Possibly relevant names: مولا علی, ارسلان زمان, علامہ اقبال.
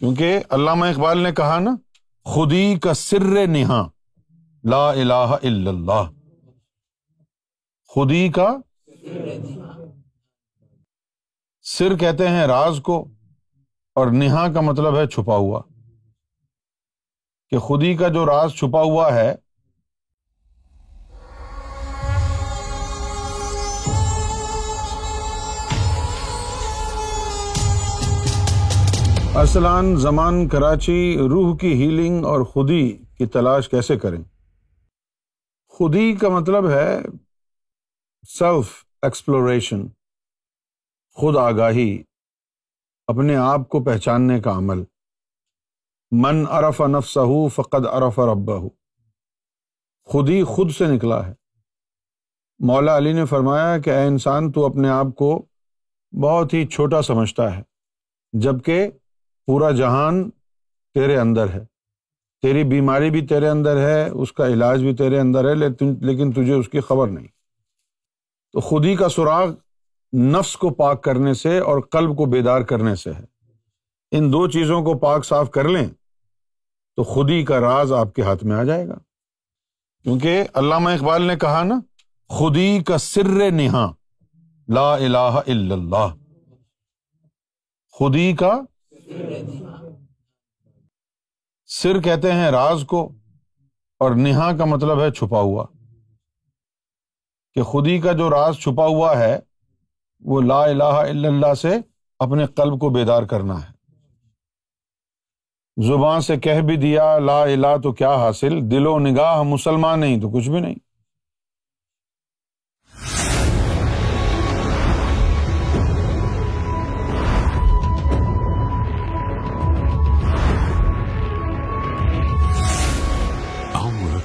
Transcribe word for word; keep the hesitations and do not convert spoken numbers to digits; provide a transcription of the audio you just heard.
کیونکہ علامہ اقبال نے کہا نا، خودی کا سر نہاں لا الہ الا اللہ، خودی کا سر کہتے ہیں راز کو، اور نہاں کا مطلب ہے چھپا ہوا، کہ خودی کا جو راز چھپا ہوا ہے ارسلان زمان کراچی، روح کی ہیلنگ اور خودی کی تلاش کیسے کریں؟ خودی کا مطلب ہے سیلف ایکسپلوریشن، خود آگاہی، اپنے آپ کو پہچاننے کا عمل۔ من عرف نفسہ فقد عرف ربہ، خودی خود سے نکلا ہے۔ مولا علی نے فرمایا کہ اے انسان، تو اپنے آپ کو بہت ہی چھوٹا سمجھتا ہے، جبکہ پورا جہان تیرے اندر ہے، تیری بیماری بھی تیرے اندر ہے، اس کا علاج بھی تیرے اندر ہے، لیکن تجھے اس کی خبر نہیں۔ تو خودی کا سراغ نفس کو پاک کرنے سے اور قلب کو بیدار کرنے سے ہے۔ ان دو چیزوں کو پاک صاف کر لیں تو خودی کا راز آپ کے ہاتھ میں آ جائے گا، کیونکہ علامہ اقبال نے کہا نا، خودی کا سر نہاں لا الہ الا اللہ، خودی کا سر کہتے ہیں راز کو، اور نہاں کا مطلب ہے چھپا ہوا، کہ خودی کا جو راز چھپا ہوا ہے وہ لا الہ الا اللہ سے اپنے قلب کو بیدار کرنا ہے۔ زبان سے کہہ بھی دیا لا الہ تو کیا حاصل، دل و نگاہ مسلمان نہیں تو کچھ بھی نہیں۔ آلرا